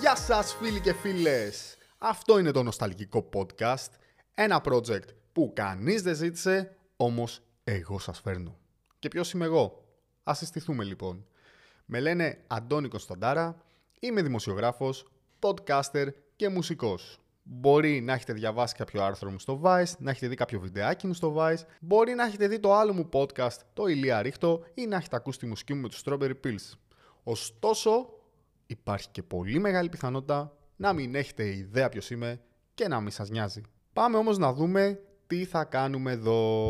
Γεια σας φίλοι και φίλες! Αυτό είναι το νοσταλγικό podcast, ένα project που κανείς δεν ζήτησε, όμως εγώ σας φέρνω. Και ποιος είμαι εγώ? Ας συστηθούμε λοιπόν. Με λένε Αντώνη Κωνσταντάρα, είμαι δημοσιογράφος, podcaster και μουσικός. Μπορεί να έχετε διαβάσει κάποιο άρθρο μου στο Vice, να έχετε δει κάποιο βιντεάκι μου στο Vice, μπορεί να έχετε δει το άλλο μου podcast, το Ηλία Ρίχτο, ή να έχετε ακούσει τη μουσική μου με τους Strawberry Pills. Ωστόσο, υπάρχει και πολύ μεγάλη πιθανότητα να μην έχετε ιδέα ποιος είμαι και να μην σας νοιάζει. Πάμε όμως να δούμε τι θα κάνουμε εδώ.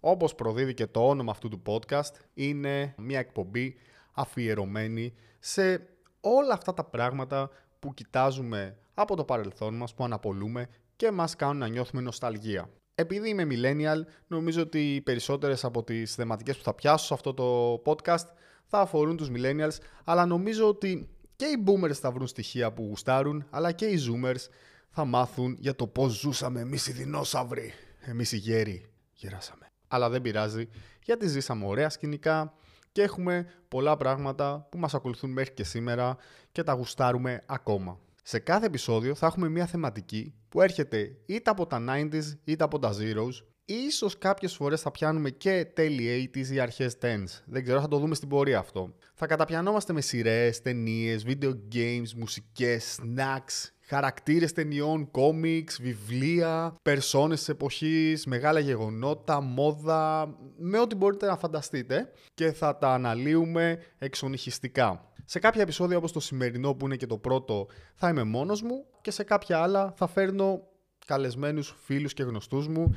Όπως προδίδει και το όνομα αυτού του podcast, είναι μια εκπομπή αφιερωμένη σε όλα αυτά τα πράγματα που κοιτάζουμε από το παρελθόν μας, που αναπολούμε και μας κάνουν να νιώθουμε νοσταλγία. Επειδή είμαι millennial, νομίζω ότι οι περισσότερες από τις θεματικές που θα πιάσω σε αυτό το podcast θα αφορούν τους millennials, αλλά νομίζω ότι και οι boomers θα βρουν στοιχεία που γουστάρουν, αλλά και οι zoomers θα μάθουν για το πώς ζούσαμε εμείς οι δεινόσαυροι. Εμείς οι γέροι γεράσαμε. Αλλά δεν πειράζει, γιατί ζήσαμε ωραία σκηνικά και έχουμε πολλά πράγματα που μας ακολουθούν μέχρι και σήμερα και τα γουστάρουμε ακόμα. Σε κάθε επεισόδιο θα έχουμε μια θεματική που έρχεται είτε από τα 90s είτε από τα zeros. Ίσως κάποιες φορές θα πιάνουμε και τέλη 80s ή αρχές 10s. Δεν ξέρω, θα το δούμε στην πορεία αυτό. Θα καταπιανόμαστε με σειρές, ταινίες, video games, μουσικές, snacks, χαρακτήρες ταινιών, κόμιξ, βιβλία, περσόνες της εποχής, μεγάλα γεγονότα, μόδα, με ό,τι μπορείτε να φανταστείτε, και θα τα αναλύουμε εξονυχιστικά. Σε κάποια επεισόδια όπως το σημερινό που είναι και το πρώτο θα είμαι μόνος μου, και σε κάποια άλλα θα φέρνω καλεσμένους φίλους και γνωστούς μου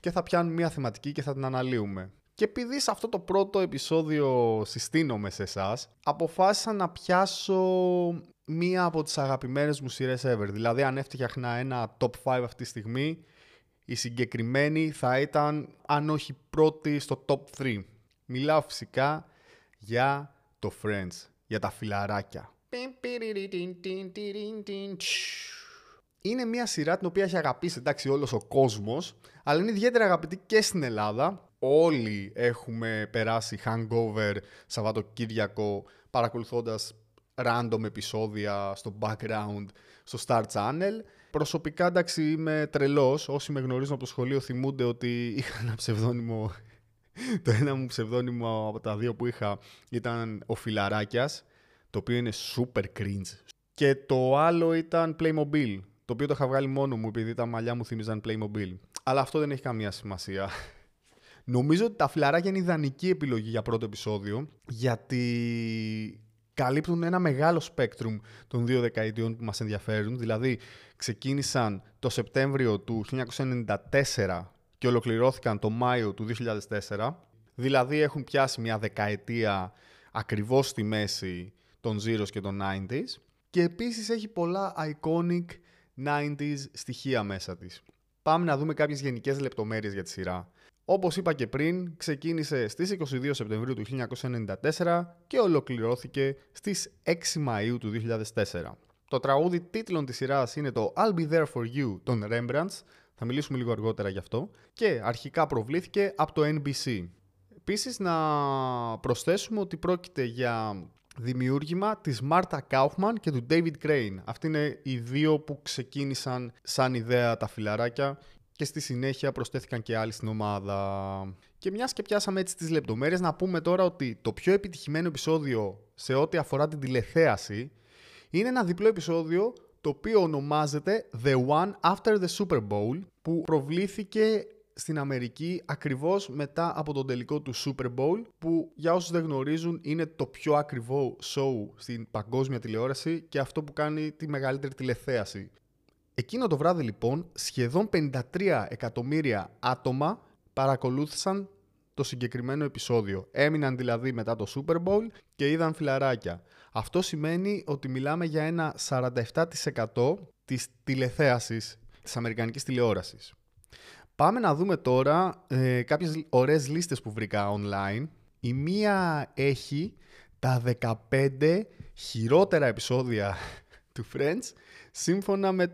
και θα πιάνουν μια θεματική και θα την αναλύουμε. Και επειδή σε αυτό το πρώτο επεισόδιο συστήνομαι σε εσάς, αποφάσισα να πιάσω μία από τις αγαπημένες μου σειρές ever. Δηλαδή, αν έφτιαχνα ένα top 5 αυτή τη στιγμή, η συγκεκριμένη θα ήταν, αν όχι πρώτη, στο top 3. Μιλάω φυσικά για το Friends, για τα φιλαράκια. Είναι μια σειρά την οποία έχει αγαπήσει, εντάξει, όλος ο κόσμος, αλλά είναι ιδιαίτερα αγαπητή και στην Ελλάδα. Όλοι έχουμε περάσει hangover Σαββατοκύριακο παρακολουθώντας random επεισόδια στο background, στο Star Channel. Προσωπικά, εντάξει, είμαι τρελός. Όσοι με γνωρίζουν από το σχολείο θυμούνται ότι είχα ένα ψευδόνυμο. Το ένα μου ψευδόνυμο από τα δύο που είχα ήταν ο Φιλαράκιας, το οποίο είναι super cringe. Και το άλλο ήταν Playmobil, το οποίο το είχα βγάλει μόνο μου επειδή τα μαλλιά μου θύμιζαν Playmobil. Αλλά αυτό δεν έχει καμία σημασία. Νομίζω ότι τα φιλαράκια είναι ιδανική επιλογή για πρώτο επεισόδιο, γιατί καλύπτουν ένα μεγάλο σπέκτρουμ των δύο δεκαετιών που μας ενδιαφέρουν. Δηλαδή, ξεκίνησαν το Σεπτέμβριο του 1994 και ολοκληρώθηκαν το Μάιο του 2004. Δηλαδή, έχουν πιάσει μια δεκαετία ακριβώς στη μέση των Zeros και των 90s. Και επίσης έχει πολλά iconic 90s στοιχεία μέσα της. Πάμε να δούμε κάποιες γενικές λεπτομέρειες για τη σειρά. Όπως είπα και πριν, ξεκίνησε στις 22 Σεπτεμβρίου του 1994 και ολοκληρώθηκε στις 6 Μαΐου του 2004. Το τραγούδι τίτλων της σειράς είναι το I'll Be There For You των Rembrandts, θα μιλήσουμε λίγο αργότερα γι' αυτό, και αρχικά προβλήθηκε από το NBC. Επίσης να προσθέσουμε ότι πρόκειται για δημιούργημα της Marta Kauffman και του David Crane. Αυτοί είναι οι δύο που ξεκίνησαν σαν ιδέα τα φιλαράκια και στη συνέχεια προσθέθηκαν και άλλοι στην ομάδα. Και μιας και πιάσαμε έτσι τις λεπτομέρειες, να πούμε τώρα ότι το πιο επιτυχημένο επεισόδιο σε ό,τι αφορά την τηλεθέαση είναι ένα διπλό επεισόδιο το οποίο ονομάζεται The One After the Super Bowl, που προβλήθηκε στην Αμερική ακριβώς μετά από τον τελικό του Super Bowl, που για όσους δεν γνωρίζουν είναι το πιο ακριβό show στην παγκόσμια τηλεόραση και αυτό που κάνει τη μεγαλύτερη τηλεθέαση. Εκείνο το βράδυ λοιπόν σχεδόν 53 εκατομμύρια άτομα παρακολούθησαν το συγκεκριμένο επεισόδιο. Έμειναν δηλαδή μετά το Super Bowl και είδαν φιλαράκια. Αυτό σημαίνει ότι μιλάμε για ένα 47% της τηλεθέασης της αμερικανικής τηλεόρασης. Πάμε να δούμε τώρα κάποιες ωραίες λίστες που βρήκα online. Η μία έχει τα 15 χειρότερα επεισόδια του Friends, σύμφωνα με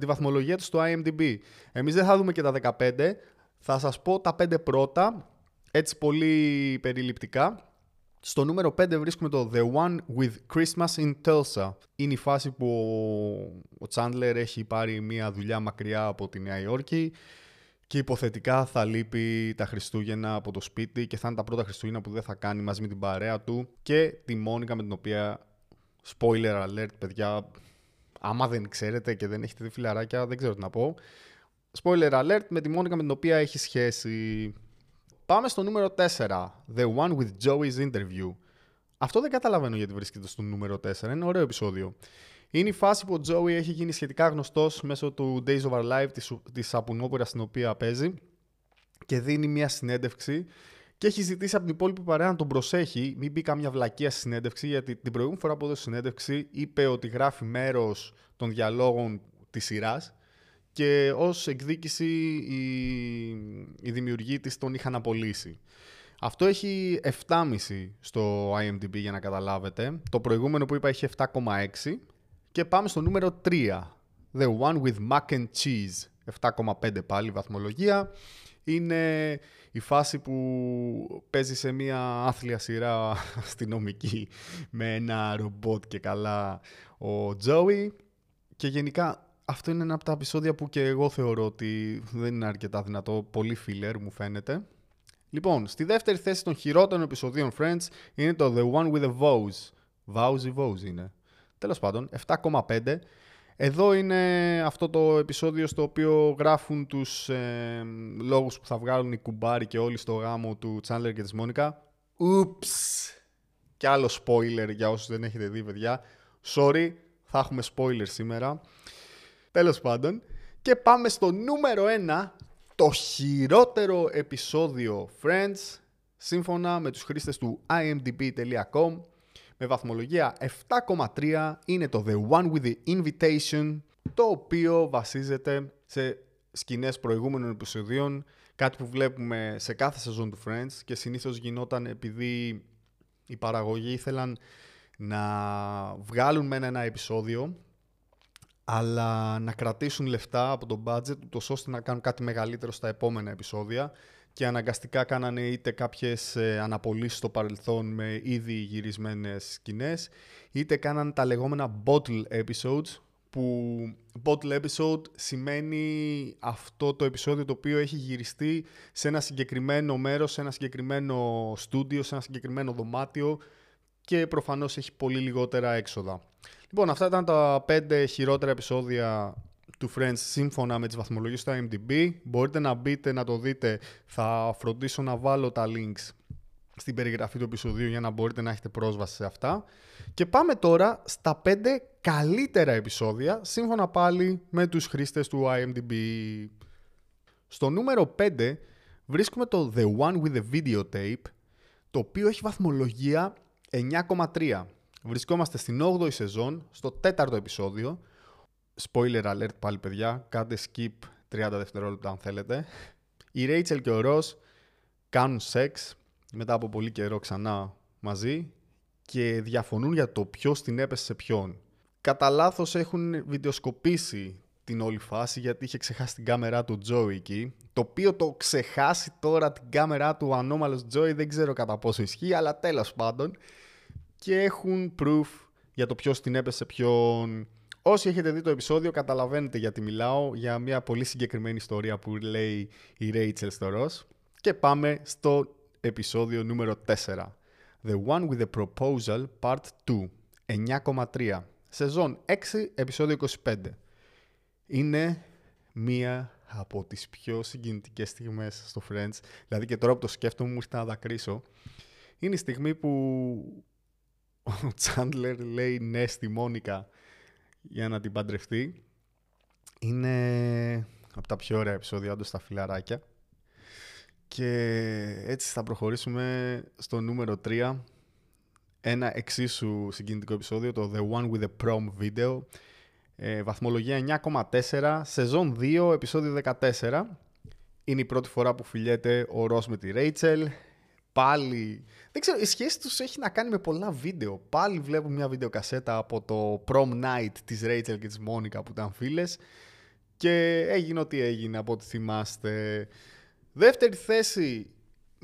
τη βαθμολογία του στο IMDb. Εμείς δεν θα δούμε και τα 15, θα σας πω τα 5 πρώτα, έτσι πολύ περιληπτικά. Στο νούμερο 5 βρίσκουμε το The One with Christmas in Tulsa. Είναι η φάση που ο Chandler έχει πάρει μια δουλειά μακριά από τη Νέα Υόρκη και υποθετικά θα λείπει τα Χριστούγεννα από το σπίτι και θα είναι τα πρώτα Χριστούγεννα που δεν θα κάνει μαζί με την παρέα του και τη Μόνικα, με την οποία, spoiler alert παιδιά, άμα δεν ξέρετε και δεν έχετε δει φιλαράκια δεν ξέρω τι να πω, spoiler alert, με τη Μόνικα με την οποία έχει σχέση. Πάμε στο νούμερο 4, The One with Joey's Interview. Αυτό δεν καταλαβαίνω γιατί βρίσκεται στο νούμερο 4, είναι ωραίο επεισόδιο. Είναι η φάση που ο Joey έχει γίνει σχετικά γνωστός μέσω του Days of Our Life, της απουνόπορας στην οποία παίζει, και δίνει μια συνέντευξη και έχει ζητήσει από την υπόλοιπη παρέα να τον προσέχει, μην μπει καμιά βλακεία στη συνέντευξη, γιατί την προηγούμενη φορά που έδωσε συνέντευξη είπε ότι γράφει μέρος των διαλόγων της σειράς και ως εκδίκηση οι δημιουργοί της τον είχαν απολύσει. Αυτό έχει 7,5 στο IMDb για να καταλάβετε. Το προηγούμενο που είπα είχε 7,6. Και πάμε στο νούμερο 3. The One with Mac and Cheese. 7,5 πάλι βαθμολογία. Είναι η φάση που παίζει σε μια άθλια σειρά αστυνομική με ένα ρομπότ και καλά ο Τζόι. Και γενικά αυτό είναι ένα από τα επεισόδια που και εγώ θεωρώ ότι δεν είναι αρκετά δυνατό. Πολύ filler μου φαίνεται. Λοιπόν, στη δεύτερη θέση των χειρότερων επεισοδίων Friends είναι το The One with the Vows. Vows ή Vows είναι. Τέλος πάντων, 7,5. Εδώ είναι αυτό το επεισόδιο στο οποίο γράφουν τους λόγους που θα βγάλουν οι κουμπάροι και όλοι στο γάμο του Chandler και της Μόνικα. Ούψ! Κι άλλο spoiler για όσους δεν έχετε δει, παιδιά. Sorry, θα έχουμε spoiler σήμερα. Τέλος πάντων. Και πάμε στο νούμερο 1, το χειρότερο επεισόδιο Friends, σύμφωνα με τους χρήστες του imdb.com, με βαθμολογία 7,3, είναι το The One with the Invitation, το οποίο βασίζεται σε σκηνές προηγούμενων επεισοδίων, κάτι που βλέπουμε σε κάθε σεζόν του Friends και συνήθως γινόταν επειδή οι παραγωγοί ήθελαν να βγάλουν με ένα επεισόδιο αλλά να κρατήσουν λεφτά από το budget, ούτως ώστε να κάνουν κάτι μεγαλύτερο στα επόμενα επεισόδια, και αναγκαστικά κάνανε είτε κάποιες αναπολύσεις στο παρελθόν με ήδη γυρισμένες σκηνές, είτε κάνανε τα λεγόμενα bottle episodes, που bottle episode σημαίνει αυτό το επεισόδιο το οποίο έχει γυριστεί σε ένα συγκεκριμένο μέρος, σε ένα συγκεκριμένο στούντιο, σε ένα συγκεκριμένο δωμάτιο και προφανώς έχει πολύ λιγότερα έξοδα. Λοιπόν, αυτά ήταν τα 5 χειρότερα επεισόδια του Friends σύμφωνα με τις βαθμολογίες του IMDb. Μπορείτε να μπείτε να το δείτε. Θα φροντίσω να βάλω τα links στην περιγραφή του επεισοδίου για να μπορείτε να έχετε πρόσβαση σε αυτά. Και πάμε τώρα στα 5 καλύτερα επεισόδια σύμφωνα πάλι με τους χρήστες του IMDb. Στο νούμερο 5 βρίσκουμε το The One with the Videotape, το οποίο έχει βαθμολογία 9,3. Βρισκόμαστε στην 8η σεζόν, στο 4ο επεισόδιο. Spoiler alert πάλι παιδιά, κάντε skip 30 δευτερόλεπτα αν θέλετε. Η Rachel και ο Ross κάνουν σεξ μετά από πολύ καιρό ξανά μαζί και διαφωνούν για το ποιος την έπεσε σε ποιον. Κατά λάθος έχουν βιντεοσκοπήσει την όλη φάση γιατί είχε ξεχάσει την κάμερά του Joey εκεί, το οποίο το ξεχάσει τώρα την κάμερά του ανώμαλος Joey δεν ξέρω κατά πόσο ισχύει, αλλά τέλος πάντων, και έχουν proof για το ποιος την έπεσε σε ποιον. Όσοι έχετε δει το επεισόδιο καταλαβαίνετε γιατί μιλάω, για μια πολύ συγκεκριμένη ιστορία που λέει η Rachel στο Ross. Και πάμε στο επεισόδιο νούμερο 4, The One with the Proposal Part 2, 9,3, σεζόν 6, επεισόδιο 25. Είναι μία από τις πιο συγκινητικές στιγμές στο Friends, δηλαδή και τώρα που το σκέφτομαι μου ήρθε να δακρύσω. Είναι η στιγμή που ο Chandler λέει ναι στη Μόνικα για να την παντρευτεί. Είναι από τα πιο ωραία επεισόδια όντως στα φιλαράκια. Και έτσι θα προχωρήσουμε στο νούμερο 3, ένα εξίσου συγκινητικό επεισόδιο, το The One with the Prom Video, βαθμολογία 9,4, σεζόν 2, επεισόδιο 14. Είναι η πρώτη φορά που φιλιέται ο Ross με τη Rachel. Πάλι, δεν ξέρω, η σχέση τους έχει να κάνει με πολλά βίντεο. Πάλι βλέπουμε μια βιντεοκασέτα από το prom night της Rachel και της Μόνικα που ήταν φίλες και έγινε ό,τι έγινε από ό,τι θυμάστε. Δεύτερη θέση,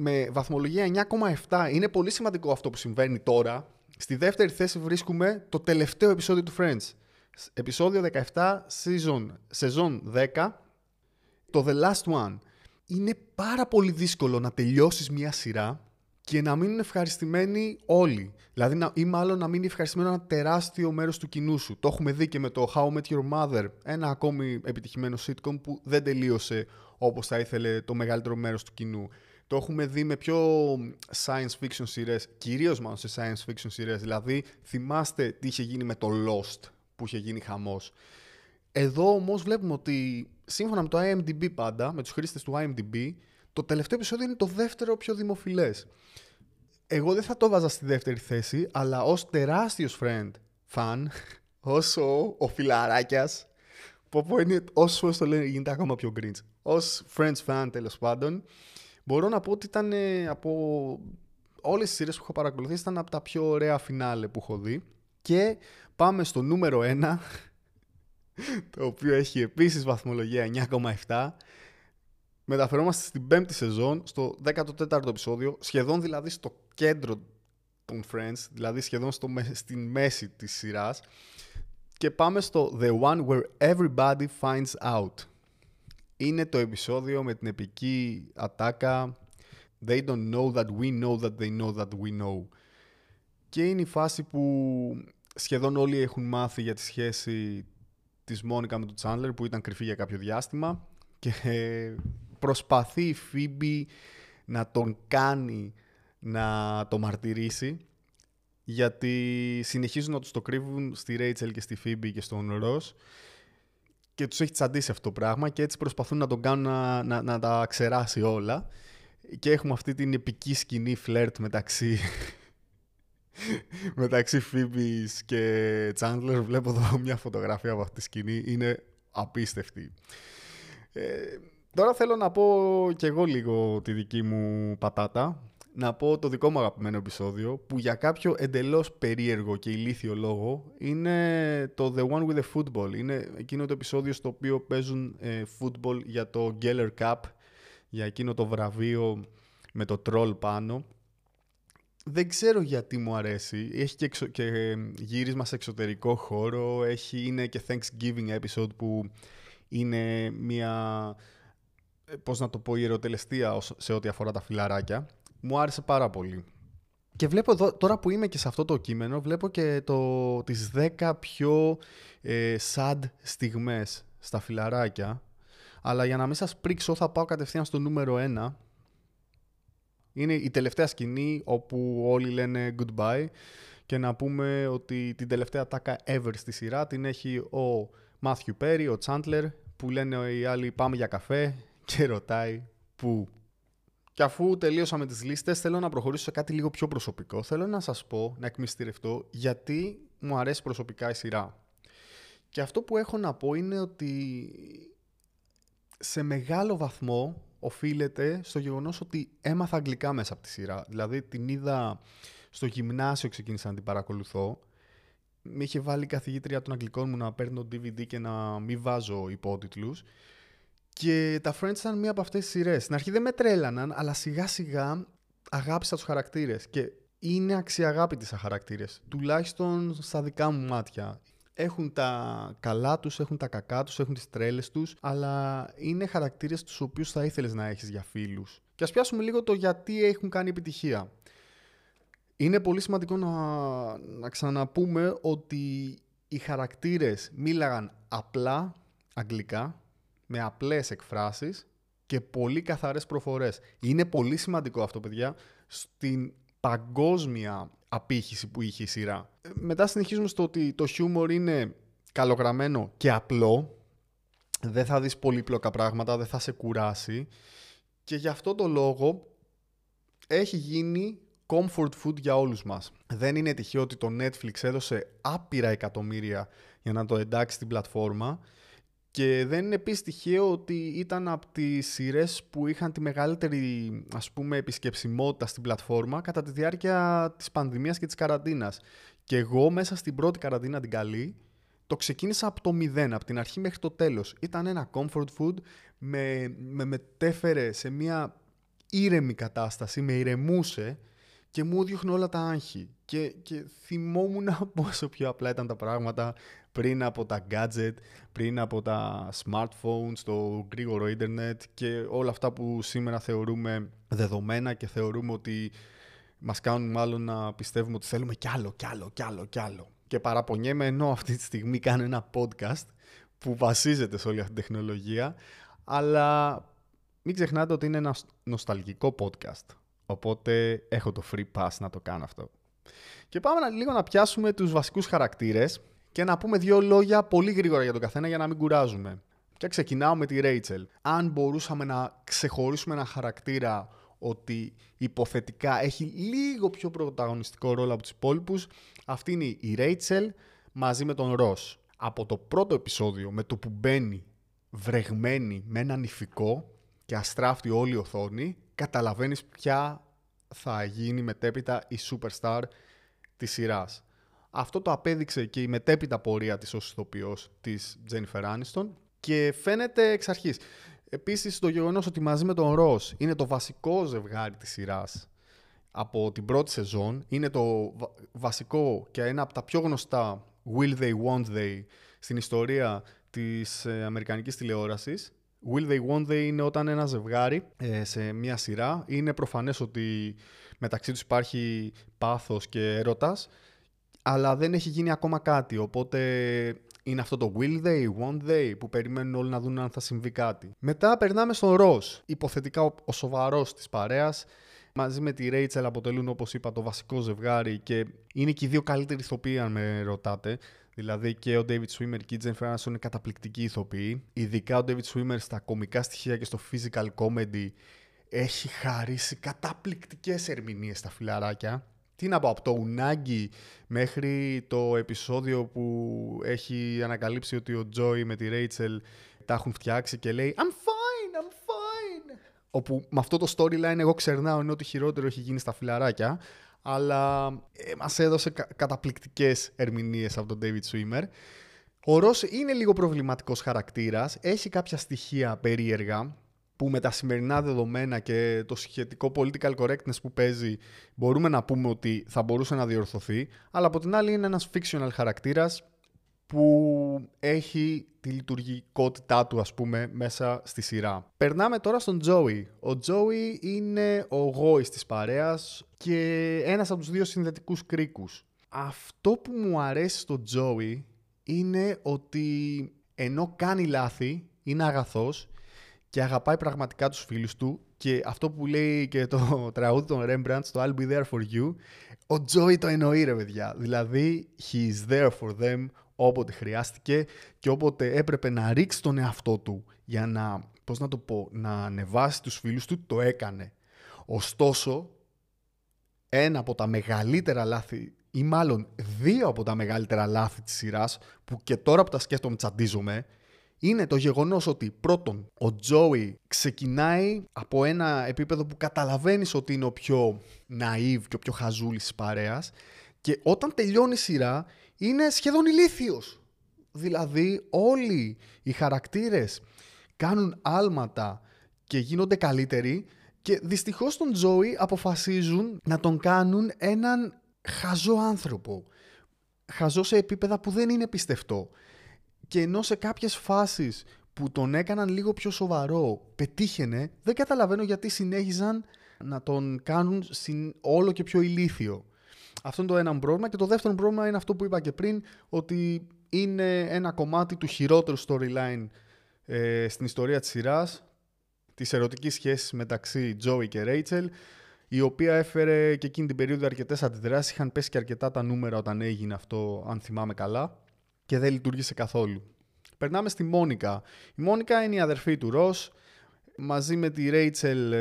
με βαθμολογία 9,7. Είναι πολύ σημαντικό αυτό που συμβαίνει τώρα. Στη δεύτερη θέση βρίσκουμε το τελευταίο επεισόδιο του Friends. Επεισόδιο 17, σεζόν 10, το The Last One. Είναι πάρα πολύ δύσκολο να τελειώσεις μια σειρά και να μην είναι ευχαριστημένοι όλοι. Δηλαδή, ή μάλλον να μην είναι ευχαριστημένο ένα τεράστιο μέρος του κοινού σου. Το έχουμε δει και με το How I Met Your Mother, ένα ακόμη επιτυχημένο sitcom που δεν τελείωσε όπως θα ήθελε το μεγαλύτερο μέρος του κοινού. Το έχουμε δει με πιο science fiction σειρές, κυρίως μάλλον σε science fiction σειρές. Δηλαδή, θυμάστε τι είχε γίνει με το Lost, που είχε γίνει χαμός. Εδώ όμως βλέπουμε ότι, σύμφωνα με το IMDb πάντα, με τους χρήστες του IMDb, το τελευταίο επεισόδιο είναι το δεύτερο πιο δημοφιλές. Εγώ δεν θα το βάζα στη δεύτερη θέση, αλλά ως τεράστιος friend fan, όσο ο φιλαράκιας, είναι, όσο το λένε, γίνεται ακόμα πιο cringe. Ως friends fan, τέλος πάντων, μπορώ να πω ότι ήταν από όλες τις σειρές που έχω παρακολουθήσει, ήταν από τα πιο ωραία φινάλε που έχω δει. Και πάμε στο νούμερο 1, το οποίο έχει επίσης βαθμολογία 9,7. Μεταφερόμαστε στην 5η σεζόν, στο 14ο επεισόδιο, σχεδόν δηλαδή στο κέντρο των Friends, δηλαδή σχεδόν στην μέση της σειράς. Και πάμε στο The One Where Everybody Finds Out. Είναι το επεισόδιο με την επική ατάκα They don't know that we know that they know that we know. Και είναι η φάση που σχεδόν όλοι έχουν μάθει για τη σχέση της Μόνικα με τον Τσάντλερ, που ήταν κρυφή για κάποιο διάστημα, και προσπαθεί η Φίμπη να τον κάνει να το μαρτυρήσει, γιατί συνεχίζουν να τους το κρύβουν στη Ρέιτσελ και στη Φίμπη και στον Ρος, και τους έχει τσαντήσει αυτό το πράγμα, και έτσι προσπαθούν να τον κάνουν να τα ξεράσει όλα, και έχουμε αυτή την επική σκηνή φλερτ μεταξύ Φίμπης και Τσάντλερ. Βλέπω εδώ μια φωτογραφία από αυτή τη σκηνή, είναι απίστευτη. Τώρα θέλω να πω κι εγώ λίγο τη δική μου πατάτα, να πω το δικό μου αγαπημένο επεισόδιο, που για κάποιο εντελώς περίεργο και ηλίθιο λόγο είναι το The One With The Football. Είναι εκείνο το επεισόδιο στο οποίο παίζουν football για το Geller Cup, για εκείνο το βραβείο με το τρόλ πάνω. Δεν ξέρω γιατί μου αρέσει. Έχει και γύρισμα σε εξωτερικό χώρο. Είναι και Thanksgiving episode που είναι μια, πώς να το πω, ιεροτελεστία σε ό,τι αφορά τα φιλαράκια. Μου άρεσε πάρα πολύ. Και βλέπω εδώ, τώρα που είμαι και σε αυτό το κείμενο, βλέπω και τις 10 πιο sad στιγμές στα φιλαράκια. Αλλά για να μην σας πρίξω, θα πάω κατευθείαν στο νούμερο 1. Είναι η τελευταία σκηνή όπου όλοι λένε goodbye, και να πούμε ότι την τελευταία τάκα ever στη σειρά την έχει ο Matthew Perry, ο Chandler, που λένε οι άλλοι πάμε για καφέ, και ρωτάει πού. Και αφού τελείωσα με τις λίστες, θέλω να προχωρήσω σε κάτι λίγο πιο προσωπικό. Θέλω να σας πω, να εκμυστηρευτώ, γιατί μου αρέσει προσωπικά η σειρά. Και αυτό που έχω να πω είναι ότι σε μεγάλο βαθμό οφείλεται στο γεγονός ότι έμαθα αγγλικά μέσα από τη σειρά. Δηλαδή την είδα στο γυμνάσιο, ξεκίνησα να την παρακολουθώ. Με είχε βάλει η καθηγήτρια των αγγλικών μου να παίρνω DVD και να μην βάζω υπότιτλους. Και τα Friends ήταν μία από αυτές τις σειρές. Στην αρχή δεν με τρέλαναν, αλλά σιγά σιγά αγάπησα τους χαρακτήρες. Και είναι αξιαγάπητοι σαν χαρακτήρες, τουλάχιστον στα δικά μου μάτια. Έχουν τα καλά τους, έχουν τα κακά τους, έχουν τις τρέλες τους, αλλά είναι χαρακτήρες τους οποίους θα ήθελες να έχεις για φίλους. Και ας πιάσουμε λίγο το γιατί έχουν κάνει επιτυχία. Είναι πολύ σημαντικό να ξαναπούμε ότι οι χαρακτήρες μίλαγαν απλά αγγλικά, με απλές εκφράσεις και πολύ καθαρές προφορές. Είναι πολύ σημαντικό αυτό, παιδιά, στην παγκόσμια απήχηση που είχε η σειρά. Μετά συνεχίζουμε στο ότι το χιούμορ είναι καλογραμμένο και απλό. Δεν θα δεις πολύπλοκα πράγματα, δεν θα σε κουράσει. Και γι' αυτό το λόγο έχει γίνει comfort food για όλους μας. Δεν είναι τυχαίο ότι το Netflix έδωσε άπειρα εκατομμύρια για να το εντάξει στην πλατφόρμα. Και δεν είναι επίσης τυχαίο ότι ήταν από τις σειρές που είχαν τη μεγαλύτερη, ας πούμε, επισκεψιμότητα στην πλατφόρμα κατά τη διάρκεια της πανδημίας και της καραντίνας. Και εγώ μέσα στην πρώτη καραντίνα, την καλή, το ξεκίνησα από το μηδέν, από την αρχή μέχρι το τέλος. Ήταν ένα comfort food, με μετέφερε σε μια ήρεμη κατάσταση, με ηρεμούσε και μου έδιωχνε όλα τα άγχη. Και θυμόμουν πόσο πιο απλά ήταν τα πράγματα πριν από τα gadget, πριν από τα smartphones, το γρήγορο ίντερνετ και όλα αυτά που σήμερα θεωρούμε δεδομένα και θεωρούμε ότι μας κάνουν μάλλον να πιστεύουμε ότι θέλουμε κι άλλο, κι άλλο, κι άλλο, κι άλλο. Και παραπονιέμαι, ενώ αυτή τη στιγμή κάνω ένα podcast που βασίζεται σε όλη αυτή την τεχνολογία, αλλά μην ξεχνάτε ότι είναι ένα νοσταλγικό podcast. Οπότε έχω το free pass να το κάνω αυτό. Και πάμε λίγο να πιάσουμε τους βασικούς χαρακτήρες και να πούμε δύο λόγια πολύ γρήγορα για τον καθένα για να μην κουράζουμε. Και ξεκινάω με τη Ρέιτσελ. Αν μπορούσαμε να ξεχωρίσουμε ένα χαρακτήρα ότι υποθετικά έχει λίγο πιο πρωταγωνιστικό ρόλο από τους υπόλοιπους, αυτή είναι η Ρέιτσελ μαζί με τον Ρος. Από το πρώτο επεισόδιο, με το που μπαίνει βρεγμένη με ένα νηφικό και αστράφτει όλη η οθόνη, καταλαβαίνεις ποια θα γίνει μετέπειτα η superstar της σειράς. Αυτό το απέδειξε και η μετέπειτα πορεία της ως ηθοποιός της Jennifer Aniston και φαίνεται εξ αρχής. Επίσης το γεγονός ότι μαζί με τον Ross είναι το βασικό ζευγάρι της σειράς από την πρώτη σεζόν, είναι το βασικό και ένα από τα πιο γνωστά Will They, Won't They στην ιστορία της αμερικανικής τηλεόρασης. Will They, Won't They είναι όταν ένα ζευγάρι σε μια σειρά είναι προφανές ότι μεταξύ τους υπάρχει πάθος και έρωτας, αλλά δεν έχει γίνει ακόμα κάτι, οπότε είναι αυτό το Will They, Won't They που περιμένουν όλοι να δουν αν θα συμβεί κάτι. Μετά περνάμε στον Ρος, υποθετικά ο σοβαρός της παρέας, μαζί με τη Ρέιτσελ αποτελούν, όπως είπα, το βασικό ζευγάρι και είναι και οι δύο καλύτεροι ηθοποιοί αν με ρωτάτε. Δηλαδή και ο David Schwimmer και η Jennifer Aniston είναι καταπληκτικοί ηθοποιοί. Ειδικά ο David Schwimmer στα κωμικά στοιχεία και στο physical comedy έχει χαρίσει καταπληκτικές ερμηνείες στα φιλαράκια. Τι να πω, από το Ουνάγκη μέχρι το επεισόδιο που έχει ανακαλύψει ότι ο Joey με τη Rachel τα έχουν φτιάξει και λέει I'm fine, I'm fine. Όπου με αυτό το storyline εγώ ξερνάω, είναι ότι χειρότερο έχει γίνει στα φιλαράκια. Αλλά μας έδωσε καταπληκτικές ερμηνείες από τον David Schwimmer. Ο Ρος είναι λίγο προβληματικός χαρακτήρας. Έχει κάποια στοιχεία περίεργα που με τα σημερινά δεδομένα και το σχετικό political correctness που παίζει μπορούμε να πούμε ότι θα μπορούσε να διορθωθεί. Αλλά από την άλλη είναι ένας fictional χαρακτήρας που έχει τη λειτουργικότητά του, ας πούμε, μέσα στη σειρά. Περνάμε τώρα στον Joey. Ο Joey είναι ο γόης της παρέας και ένας από τους δύο συνδετικούς κρίκους. Αυτό που μου αρέσει στον Joey είναι ότι ενώ κάνει λάθη, είναι αγαθός και αγαπάει πραγματικά τους φίλους του και αυτό που λέει και το τραγούδι των Rembrandts, το I'll be there for you, ο Joey το εννοεί, ρε παιδιά. Δηλαδή, he is there for them όποτε χρειάστηκε και όποτε έπρεπε να ρίξει τον εαυτό του για να, πώς να το πω, να ανεβάσει τους φίλους του, το έκανε. Ωστόσο, ένα από τα μεγαλύτερα λάθη ή μάλλον δύο από τα μεγαλύτερα λάθη της σειράς που και τώρα που τα σκέφτομαι τσαντίζομαι, είναι το γεγονός ότι πρώτον ο Joey ξεκινάει από ένα επίπεδο που καταλαβαίνεις ότι είναι ο πιο ναΐβ και ο πιο χαζούλης της παρέας και όταν τελειώνει η σειρά είναι σχεδόν ηλίθιος. Δηλαδή όλοι οι χαρακτήρες κάνουν άλματα και γίνονται καλύτεροι και δυστυχώς τον Joey αποφασίζουν να τον κάνουν έναν χαζό άνθρωπο. Χαζό σε επίπεδα που δεν είναι πιστευτό. Και ενώ σε κάποιες φάσεις που τον έκαναν λίγο πιο σοβαρό πετύχαινε, δεν καταλαβαίνω γιατί συνέχιζαν να τον κάνουν όλο και πιο ηλίθιο. Αυτό είναι το ένα πρόβλημα. Και το δεύτερο πρόβλημα είναι αυτό που είπα και πριν, ότι είναι ένα κομμάτι του χειρότερου storyline στην ιστορία της σειράς, της ερωτικής σχέσης μεταξύ Joey και Rachel, η οποία έφερε και εκείνη την περίοδο αρκετές αντιδράσεις. Είχαν πέσει και αρκετά τα νούμερα όταν έγινε αυτό, αν θυμάμαι καλά, και δεν λειτουργήσε καθόλου. Περνάμε στη Μόνικα. Η Μόνικα είναι η αδερφή του Ρος. Μαζί με τη Ρέιτσελ,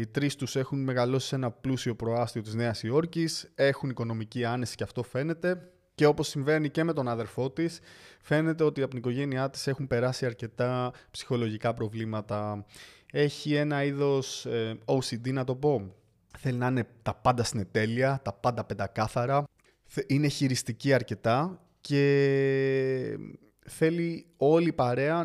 οι τρεις τους έχουν μεγαλώσει σε ένα πλούσιο προάστιο της Νέας Υόρκης. Έχουν οικονομική άνεση και αυτό φαίνεται. Και όπως συμβαίνει και με τον αδερφό της, φαίνεται ότι από την οικογένειά της έχουν περάσει αρκετά ψυχολογικά προβλήματα. Έχει ένα είδος OCD, να το πω. Θέλει να είναι τα πάντα στην ετέλεια, τα πάντα πεντακάθαρα. Είναι χειριστική αρκετά και θέλει όλη η παρέα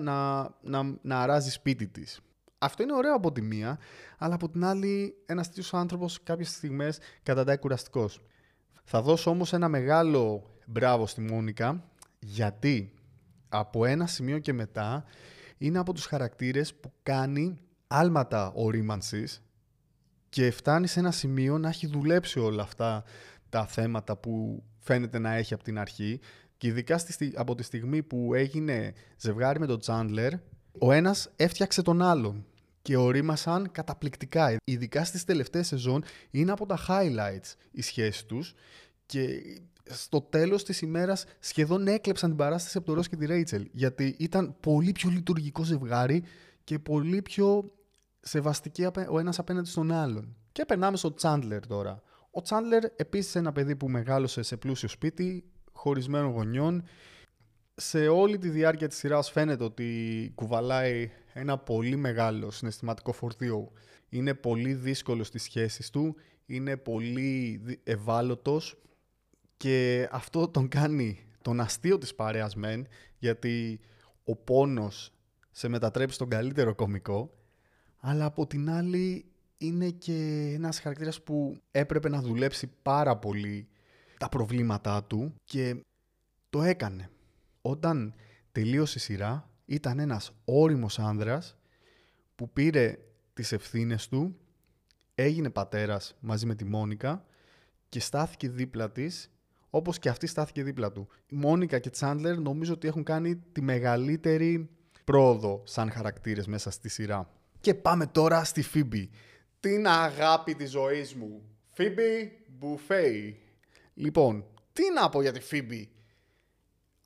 να αράζει σπίτι της. Αυτό είναι ωραίο από τη μία, αλλά από την άλλη ένας τέτοιος άνθρωπος κάποιες στιγμές καταντάει κουραστικός. Θα δώσω όμως ένα μεγάλο μπράβο στη Μόνικα, γιατί από ένα σημείο και μετά είναι από τους χαρακτήρες που κάνει άλματα ορίμανσης και φτάνει σε ένα σημείο να έχει δουλέψει όλα αυτά τα θέματα που φαίνεται να έχει από την αρχή, και ειδικά από τη στιγμή που έγινε ζευγάρι με τον Τσάντλερ, ο ένας έφτιαξε τον άλλον και ορίμασαν καταπληκτικά. Ειδικά στις τελευταίες σεζόν είναι από τα highlights οι σχέσεις τους, και στο τέλος της ημέρας σχεδόν έκλεψαν την παράσταση από τον Ρος και τη Ρέιτσελ, γιατί ήταν πολύ πιο λειτουργικό ζευγάρι και πολύ πιο σεβαστικοί ο ένας απέναντι στον άλλον. Και περνάμε στο Τσάντλερ τώρα. Ο Τσάντλερ επίσης ένα παιδί που μεγάλωσε σε πλούσιο σπίτι, χωρισμένο γονιών. Σε όλη τη διάρκεια της σειράς φαίνεται ότι κουβαλάει ένα πολύ μεγάλο συναισθηματικό φορτίο. Είναι πολύ δύσκολο στις σχέσεις του, είναι πολύ ευάλωτος, και αυτό τον κάνει τον αστείο της παρέας μεν, γιατί ο πόνος σε μετατρέπει στον καλύτερο κωμικό, αλλά από την άλλη είναι και ένας χαρακτήρας που έπρεπε να δουλέψει πάρα πολύ τα προβλήματά του και το έκανε. Όταν τελείωσε η σειρά, ήταν ένας όριμος άνδρας που πήρε τις ευθύνες του, έγινε πατέρας μαζί με τη Μόνικα και στάθηκε δίπλα της, όπως και αυτή στάθηκε δίπλα του. Η Μόνικα και Τσάντλερ νομίζω ότι έχουν κάνει τη μεγαλύτερη πρόοδο σαν χαρακτήρες μέσα στη σειρά. Και πάμε τώρα στη Φίμπη, την αγάπη της ζωής μου. Φίμπη Μπουφέι. Λοιπόν, τι να πω για τη Φίμπη.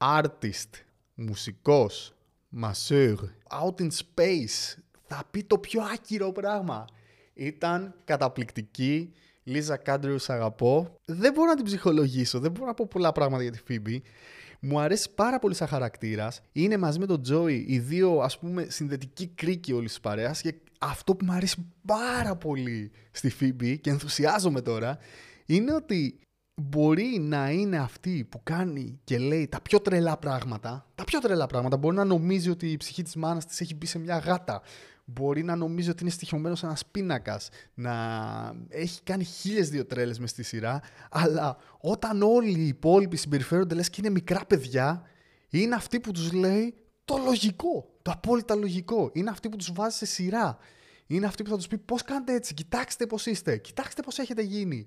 Artist, μουσικός, masseur, out in space. Θα πει το πιο άκυρο πράγμα. Ήταν καταπληκτική. Λίζα Κάντριου, σ' αγαπώ. Δεν μπορώ να την ψυχολογήσω, δεν μπορώ να πω πολλά πράγματα για τη Φίμπη. Μου αρέσει πάρα πολύ σαν χαρακτήρας. Είναι μαζί με τον Τζόι οι δύο, ας πούμε, συνδετικοί κρίκοι όλης της παρέας, και αυτό που μου αρέσει πάρα πολύ στη Φίμπη και ενθουσιάζομαι τώρα είναι ότι μπορεί να είναι αυτή που κάνει και λέει τα πιο τρελά πράγματα. Τα πιο τρελά πράγματα. Μπορεί να νομίζει ότι η ψυχή της μάνας της έχει μπει σε μια γάτα. Μπορεί να νομίζει ότι είναι στοιχειωμένος ένας πίνακας. Να έχει κάνει 1.002 τρέλες μες στη σειρά. Αλλά όταν όλοι οι υπόλοιποι συμπεριφέρονται λες και είναι μικρά παιδιά, είναι αυτή που τους λέει το λογικό. Το απόλυτα λογικό. Είναι αυτή που τους βάζει σε σειρά. Είναι αυτή που θα τους πει πώς κάνετε έτσι. Κοιτάξτε πώς είστε. Κοιτάξτε πώς έχετε γίνει.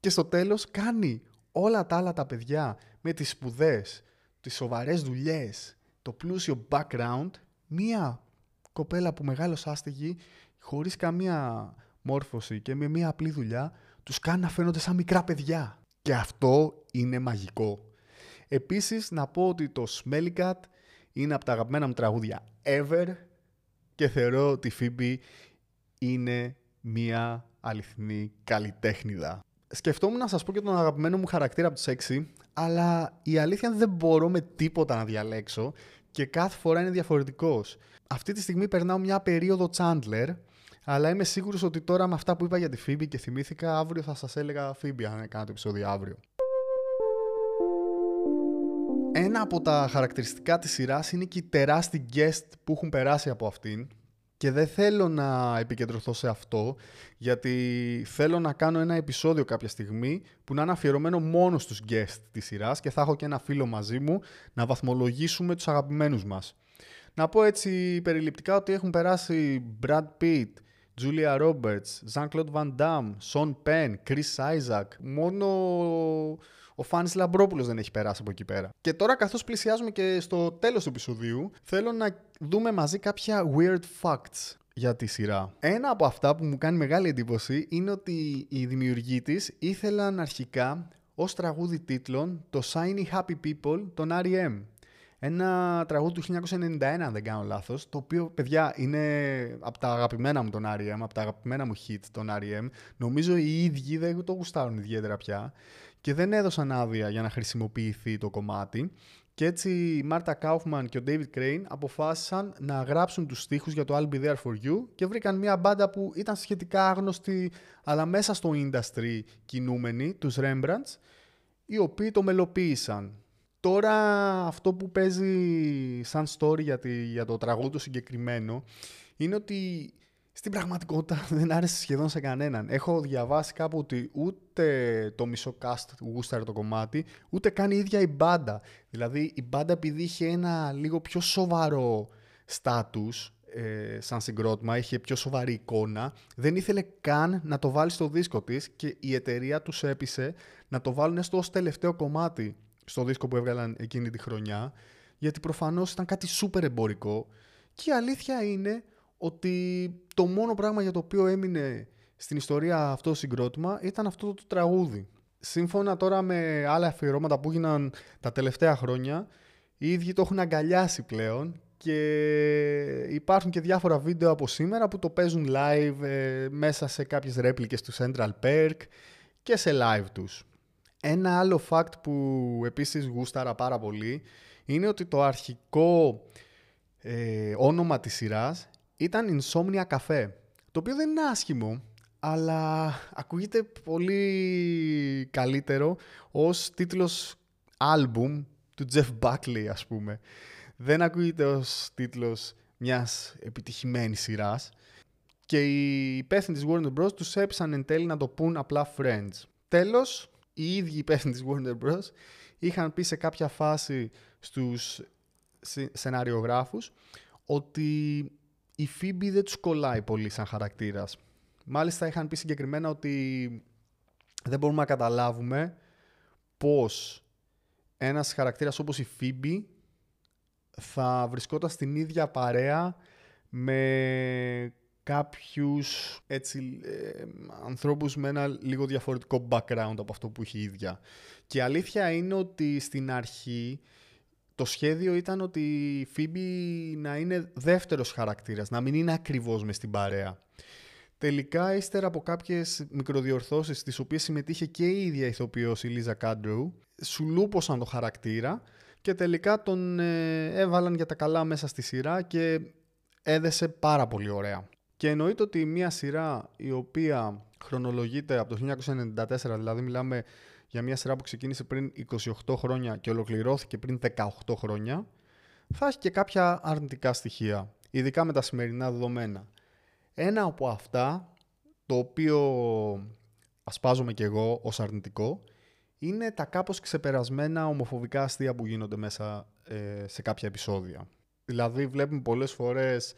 Και στο τέλος κάνει όλα τα άλλα τα παιδιά με τις σπουδές, τις σοβαρές δουλειές, το πλούσιο background, μία κοπέλα που μεγάλος άστεγη, χωρίς καμία μόρφωση και με μία απλή δουλειά, τους κάνει να φαίνονται σαν μικρά παιδιά. Και αυτό είναι μαγικό. Επίσης να πω ότι το Smelly Cat είναι από τα αγαπημένα μου τραγούδια ever, και θεωρώ ότι η Phoebe είναι μία αληθινή καλλιτέχνηδα. Σκεφτόμουν να σας πω και τον αγαπημένο μου χαρακτήρα από τους 6, αλλά η αλήθεια δεν μπορώ με τίποτα να διαλέξω και κάθε φορά είναι διαφορετικός. Αυτή τη στιγμή περνάω μια περίοδο Chandler, αλλά είμαι σίγουρος ότι τώρα με αυτά που είπα για τη Phoebe και θυμήθηκα, αύριο θα σας έλεγα Phoebe αν έκανα το επεισόδιο αύριο. Ένα από τα χαρακτηριστικά της σειράς είναι και οι τεράστιοι guest που έχουν περάσει από αυτήν. Και δεν θέλω να επικεντρωθώ σε αυτό, γιατί θέλω να κάνω ένα επεισόδιο κάποια στιγμή που να είναι αφιερωμένο μόνο στους guest της σειράς, και θα έχω και ένα φίλο μαζί μου να βαθμολογήσουμε τους αγαπημένους μας. Να πω έτσι περιληπτικά ότι έχουν περάσει Brad Pitt, Julia Roberts, Jean-Claude Van Damme, Sean Penn, Chris Isaac. Μόνο ο Φάνης Λαμπρόπουλος δεν έχει περάσει από εκεί πέρα. Και τώρα, καθώς πλησιάζουμε και στο τέλος του επεισοδίου, θέλω να δούμε μαζί κάποια weird facts για τη σειρά. Ένα από αυτά που μου κάνει μεγάλη εντύπωση είναι ότι οι δημιουργοί της ήθελαν αρχικά ως τραγούδι τίτλων το Shiny Happy People των REM. Ένα τραγούδι του 1991, αν δεν κάνω λάθος, το οποίο, παιδιά, είναι από τα αγαπημένα μου τον R.E.M., από τα αγαπημένα μου hit τον R.E.M. Νομίζω οι ίδιοι δεν το γουστάρουν ιδιαίτερα πια και δεν έδωσαν άδεια για να χρησιμοποιηθεί το κομμάτι, και έτσι η Marta Kauffman και ο David Crane αποφάσισαν να γράψουν τους στίχους για το I'll Be There For You και βρήκαν μια μπάντα που ήταν σχετικά άγνωστη αλλά μέσα στο industry κινούμενη, τους Rembrandts, οι οποίοι το μελοποίησαν. Τώρα αυτό που παίζει σαν story για το τραγούδι το συγκεκριμένο είναι ότι στην πραγματικότητα δεν άρεσε σχεδόν σε κανέναν. Έχω διαβάσει κάπου ότι ούτε το μισό cast γούσταρε το κομμάτι, ούτε καν η ίδια η μπάντα. Δηλαδή η μπάντα, επειδή είχε ένα λίγο πιο σοβαρό στάτους σαν συγκρότημα, είχε πιο σοβαρή εικόνα, δεν ήθελε καν να το βάλει στο δίσκο της και η εταιρεία τους έπεισε να το βάλουν στο ως τελευταίο κομμάτι στο δίσκο που έβγαλαν εκείνη τη χρονιά, γιατί προφανώς ήταν κάτι σούπερ εμπορικό. Και η αλήθεια είναι ότι το μόνο πράγμα για το οποίο έμεινε στην ιστορία αυτό το συγκρότημα ήταν αυτό το τραγούδι. Σύμφωνα τώρα με άλλα αφιερώματα που έγιναν τα τελευταία χρόνια, οι ίδιοι το έχουν αγκαλιάσει πλέον και υπάρχουν και διάφορα βίντεο από σήμερα που το παίζουν live μέσα σε κάποιες ρέπλικες του Central Perk και σε live τους. Ένα άλλο fact που επίσης γούσταρα πάρα πολύ είναι ότι το αρχικό όνομα της σειράς ήταν Insomnia Cafe, το οποίο δεν είναι άσχημο, αλλά ακούγεται πολύ καλύτερο ως τίτλος άλμπουμ του Jeff Buckley, ας πούμε. Δεν ακούγεται ως τίτλος μιας επιτυχημένης σειράς και οι υπεύθυνοι της Warner Bros. Τους έψαν εν τέλει να το πούν απλά Friends. Τέλος, οι ίδιοι υπεύθυνοι της Warner Bros. Είχαν πει σε κάποια φάση στους σεναριογράφους ότι η Phoebe δεν τους κολλάει πολύ σαν χαρακτήρας. Μάλιστα είχαν πει συγκεκριμένα ότι δεν μπορούμε να καταλάβουμε πώς ένας χαρακτήρας όπως η Phoebe θα βρισκόταν στην ίδια παρέα με κάποιους έτσι, ανθρώπους με ένα λίγο διαφορετικό background από αυτό που είχε η ίδια. Και η αλήθεια είναι ότι στην αρχή το σχέδιο ήταν ότι η Phoebe να είναι δεύτερος χαρακτήρας, να μην είναι ακριβώς μες στην παρέα. Τελικά, ύστερα από κάποιες μικροδιορθώσεις στις οποίες συμμετείχε και η ίδια ηθοποιός η Lisa Kudrow, σουλούπωσαν το χαρακτήρα και τελικά τον έβαλαν για τα καλά μέσα στη σειρά και έδεσε πάρα πολύ ωραία. Και εννοείται ότι μια σειρά η οποία χρονολογείται από το 1994, δηλαδή μιλάμε για μια σειρά που ξεκίνησε πριν 28 χρόνια και ολοκληρώθηκε πριν 18 χρόνια, θα έχει και κάποια αρνητικά στοιχεία, ειδικά με τα σημερινά δεδομένα. Ένα από αυτά, το οποίο ασπάζομαι και εγώ ως αρνητικό, είναι τα κάπως ξεπερασμένα ομοφοβικά αστεία που γίνονται μέσα σε κάποια επεισόδια. Δηλαδή βλέπουμε πολλές φορές,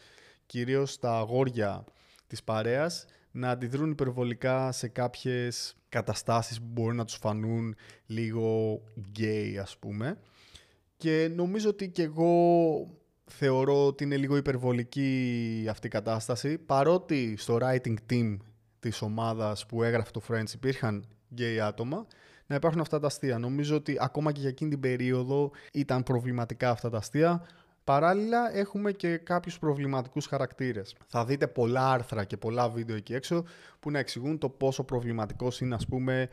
κυρίως τα αγόρια της παρέας, να αντιδρούν υπερβολικά σε κάποιες καταστάσεις που μπορεί να τους φανούν λίγο γκέι, ας πούμε. Και νομίζω ότι και εγώ θεωρώ ότι είναι λίγο υπερβολική αυτή η κατάσταση, παρότι στο writing team της ομάδας που έγραφε το Friends υπήρχαν γκέι άτομα, να υπάρχουν αυτά τα αστεία. Νομίζω ότι ακόμα και για εκείνη την περίοδο ήταν προβληματικά αυτά τα αστεία. Παράλληλα έχουμε και κάποιους προβληματικούς χαρακτήρες. Θα δείτε πολλά άρθρα και πολλά βίντεο εκεί έξω που να εξηγούν το πόσο προβληματικός είναι, ας πούμε,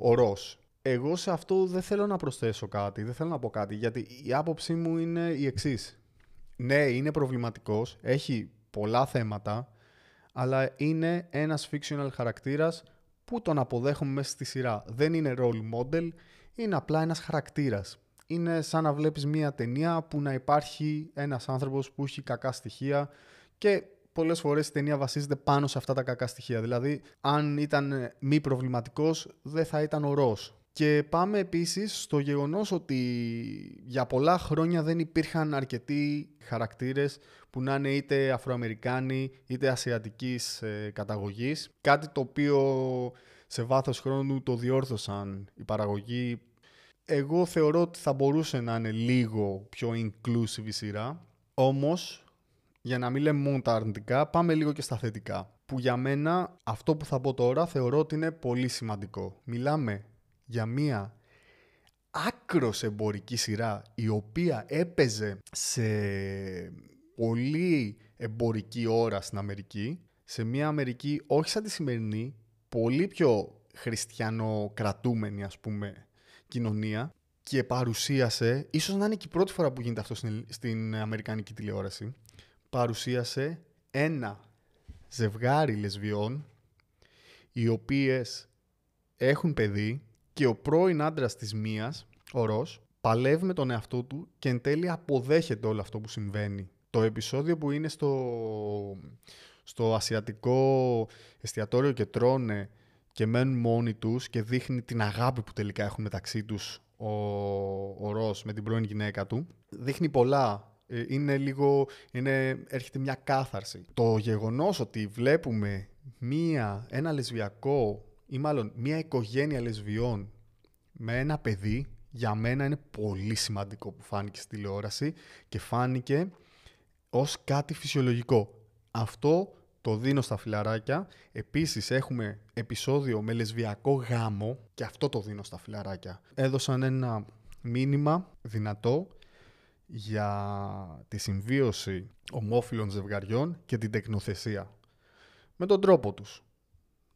ο Ρος. Εγώ σε αυτό δεν θέλω να προσθέσω κάτι, δεν θέλω να πω κάτι, γιατί η άποψή μου είναι η εξής. Ναι, είναι προβληματικός, έχει πολλά θέματα, αλλά είναι ένας fictional χαρακτήρας που τον αποδέχομαι μέσα στη σειρά. Δεν είναι role model, είναι απλά ένας χαρακτήρας. Είναι σαν να βλέπεις μία ταινία που να υπάρχει ένας άνθρωπος που έχει κακά στοιχεία και πολλές φορές η ταινία βασίζεται πάνω σε αυτά τα κακά στοιχεία. Δηλαδή, αν ήταν μη προβληματικός, δεν θα ήταν ορός. Και πάμε επίσης στο γεγονός ότι για πολλά χρόνια δεν υπήρχαν αρκετοί χαρακτήρες που να είναι είτε Αφροαμερικάνοι είτε Ασιατικής καταγωγής. Κάτι το οποίο σε βάθος χρόνου το διόρθωσαν η παραγωγή. Εγώ θεωρώ ότι θα μπορούσε να είναι λίγο πιο inclusive η σειρά. Όμως, για να μην λέμε μόνο τα αρνητικά, πάμε λίγο και στα θετικά. Που για μένα, αυτό που θα πω τώρα, θεωρώ ότι είναι πολύ σημαντικό. Μιλάμε για μία άκρως εμπορική σειρά, η οποία έπαιζε σε πολύ εμπορική ώρα στην Αμερική. Σε μία Αμερική, όχι σαν τη σημερινή, πολύ πιο χριστιανοκρατούμενη, ας πούμε, κοινωνία, και παρουσίασε, ίσως να είναι και η πρώτη φορά που γίνεται αυτό στην αμερικανική τηλεόραση, παρουσίασε ένα ζευγάρι λεσβιών οι οποίες έχουν παιδί και ο πρώην άντρας της μίας, ο Ρος, παλεύει με τον εαυτό του και εν τέλει αποδέχεται όλο αυτό που συμβαίνει. Το επεισόδιο που είναι στο ασιατικό εστιατόριο και τρώνε και μένουν μόνοι τους και δείχνει την αγάπη που τελικά έχουν μεταξύ τους ο Ρος με την πρώην γυναίκα του, δείχνει πολλά. Έρχεται μια κάθαρση. Το γεγονός ότι βλέπουμε ένα λεσβιακό ή μάλλον μια οικογένεια λεσβιών με ένα παιδί, για μένα είναι πολύ σημαντικό που φάνηκε στη τηλεόραση και φάνηκε ως κάτι φυσιολογικό. Αυτό το δίνω στα φιλαράκια. Επίσης έχουμε επεισόδιο με λεσβιακό γάμο και αυτό το δίνω στα φιλαράκια. Έδωσαν ένα μήνυμα δυνατό για τη συμβίωση ομόφυλων ζευγαριών και την τεκνοθεσία με τον τρόπο τους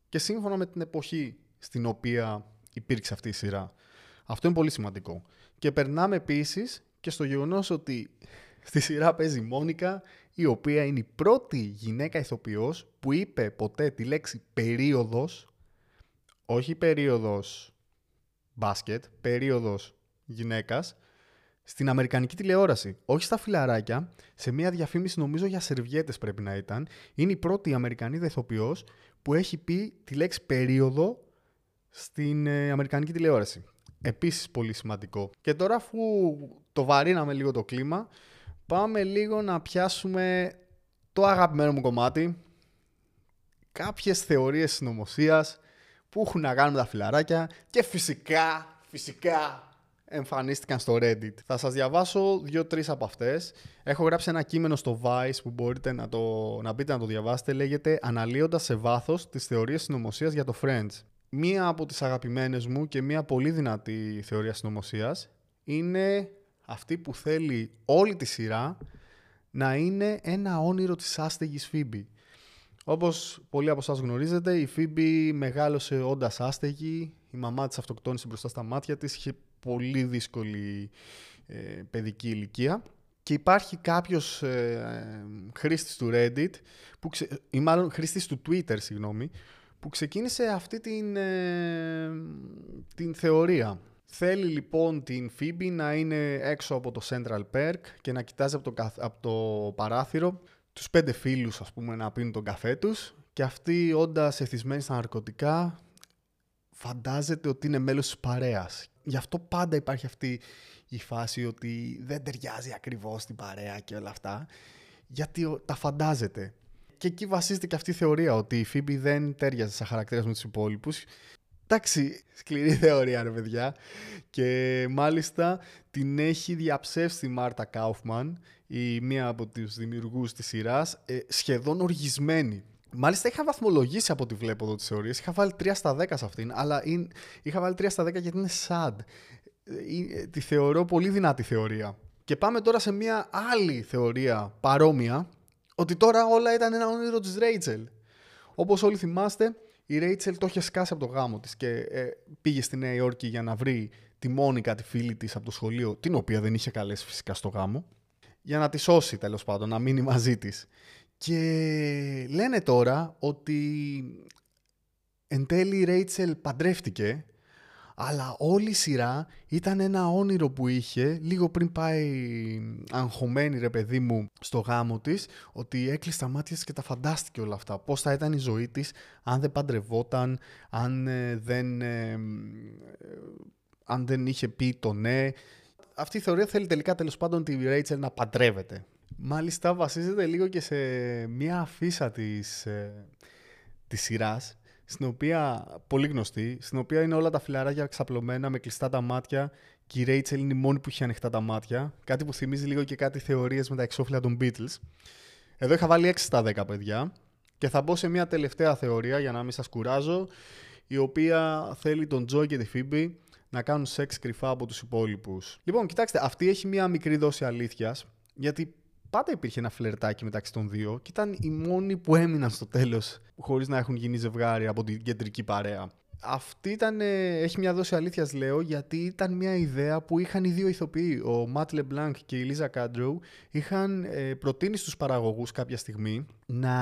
και σύμφωνα με την εποχή στην οποία υπήρξε αυτή η σειρά. Αυτό είναι πολύ σημαντικό. Και περνάμε επίσης και στο γεγονός ότι στη σειρά παίζει η Μόνικα, η οποία είναι η πρώτη γυναίκα ηθοποιός που είπε ποτέ τη λέξη περίοδος, όχι περίοδος μπάσκετ, περίοδος γυναίκας, στην αμερικανική τηλεόραση, όχι στα φιλαράκια, σε μια διαφήμιση νομίζω για σερβιέτες πρέπει να ήταν, είναι η πρώτη Αμερικανίδα ηθοποιός που έχει πει τη λέξη περίοδο στην αμερικανική τηλεόραση. Επίσης πολύ σημαντικό. Και τώρα αφού το βαρύναμε λίγο το κλίμα, πάμε λίγο να πιάσουμε το αγαπημένο μου κομμάτι, κάποιες θεωρίες συνωμοσίας που έχουν να κάνουν τα φιλαράκια και φυσικά εμφανίστηκαν στο Reddit. Θα σας διαβάσω 2-3 από αυτές. Έχω γράψει ένα κείμενο στο Vice που μπορείτε να μπείτε να το διαβάσετε. Λέγεται «Αναλύοντας σε βάθος τις θεωρίες συνωμοσίας για το Friends». Μία από τις αγαπημένες μου και μία πολύ δυνατή θεωρία συνωμοσίας είναι αυτή που θέλει όλη τη σειρά να είναι ένα όνειρο της άστεγης Phoebe. Όπως πολλοί από εσάς γνωρίζετε, η Phoebe μεγάλωσε όντας άστεγη. Η μαμά της αυτοκτόνησε μπροστά στα μάτια της. Είχε πολύ δύσκολη παιδική ηλικία. Και υπάρχει κάποιος χρήστης του Reddit, ή μάλλον χρήστης του Twitter, που ξεκίνησε αυτή την θεωρία. Θέλει λοιπόν την Phoebe να είναι έξω από το Central Perk και να κοιτάζει από το παράθυρο τους 5 φίλους, ας πούμε, να πίνουν τον καφέ τους και αυτή, όντας εθισμένη στα ναρκωτικά, φαντάζεται ότι είναι μέλος της παρέας. Γι' αυτό πάντα υπάρχει αυτή η φάση ότι δεν ταιριάζει ακριβώς την παρέα και όλα αυτά, γιατί τα φαντάζεται. Και εκεί βασίζεται και αυτή η θεωρία, ότι η Phoebe δεν ταιριάζει σαν χαρακτήρας με τους υπόλοιπους. Εντάξει, σκληρή θεωρία ρε παιδιά. Και μάλιστα την έχει διαψεύσει η Marta Kauffman, η μία από τους δημιουργούς της σειράς, σχεδόν οργισμένη. Μάλιστα είχα βαθμολογήσει από ό,τι βλέπω εδώ τις θεωρίες. Είχα βάλει 3 στα 10 σε αυτήν, αλλά είχα βάλει 3 στα 10 γιατί είναι sad. Τη θεωρώ πολύ δυνατή θεωρία. Και πάμε τώρα σε μια άλλη θεωρία παρόμοια, ότι τώρα όλα ήταν ένα όνειρο της Rachel. Όπως όλοι θυμάστε, η Rachel το είχε σκάσει από το γάμο της και πήγε στη Νέα Υόρκη για να βρει τη Μόνικα, τη φίλη της από το σχολείο, την οποία δεν είχε καλέσει φυσικά στο γάμο, για να τη σώσει τέλος πάντων, να μείνει μαζί της. Και λένε τώρα ότι εν τέλει η Ρέιτσελ παντρεύτηκε, αλλά όλη η σειρά ήταν ένα όνειρο που είχε λίγο πριν πάει αγχωμένη ρε παιδί μου στο γάμο της, ότι έκλεισε τα μάτια της και τα φαντάστηκε όλα αυτά. Πώς θα ήταν η ζωή της αν δεν παντρευόταν, αν δεν είχε πει το ναι. Αυτή η θεωρία θέλει τελικά τέλος πάντων τη Ρέιτσελ να παντρεύεται. Μάλιστα βασίζεται λίγο και σε μια αφίσα της σειράς, στην οποία, πολύ γνωστή, στην οποία είναι όλα τα φιλαράκια ξαπλωμένα με κλειστά τα μάτια και η Ρέιτσελ είναι η μόνη που είχε ανοιχτά τα μάτια, κάτι που θυμίζει λίγο και κάτι θεωρίες με τα εξώφυλλα των Beatles. Εδώ είχα βάλει 6 στα 10 παιδιά και θα μπω σε μια τελευταία θεωρία για να μην σας κουράζω, η οποία θέλει τον Τζόι και τη Phoebe να κάνουν σεξ κρυφά από τους υπόλοιπους. Λοιπόν, κοιτάξτε, αυτή έχει μια μικρή δόση αλήθειας, γιατί πάντα υπήρχε ένα φλερτάκι μεταξύ των δύο και ήταν οι μόνοι που έμειναν στο τέλος χωρίς να έχουν γίνει ζευγάρι από την κεντρική παρέα. Αυτή έχει μια δόση αλήθειας, λέω, γιατί ήταν μια ιδέα που είχαν οι δύο ηθοποιοί. Ο Ματ Λεμπλάνκ και η Λίζα Κάντρου είχαν προτείνει στους παραγωγούς κάποια στιγμή να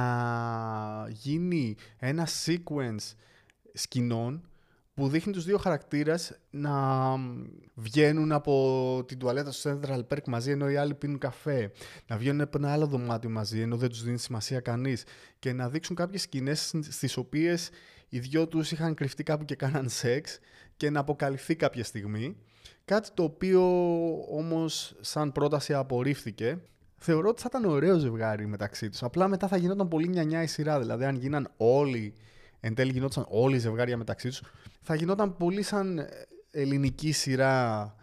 γίνει ένα sequence σκηνών που δείχνει τους δύο χαρακτήρες να βγαίνουν από την τουαλέτα στο Central Perk μαζί ενώ οι άλλοι πίνουν καφέ, να βγαίνουν από ένα άλλο δωμάτιο μαζί ενώ δεν τους δίνει σημασία κανείς και να δείξουν κάποιες σκηνές στις οποίες οι δυο τους είχαν κρυφτεί κάπου και κάναν σεξ και να αποκαλυφθεί κάποια στιγμή. Κάτι το οποίο όμως σαν πρόταση απορρίφθηκε. Θεωρώ ότι θα ήταν ωραίο ζευγάρι μεταξύ τους. Απλά μετά θα γινόταν πολύ νιανιά η σειρά. Δηλαδή, αν γίναν όλοι, εν τέλει γινόταν όλοι οι ζευγάρια μεταξύ τους, θα γινόταν πολύ σαν ελληνική σειρά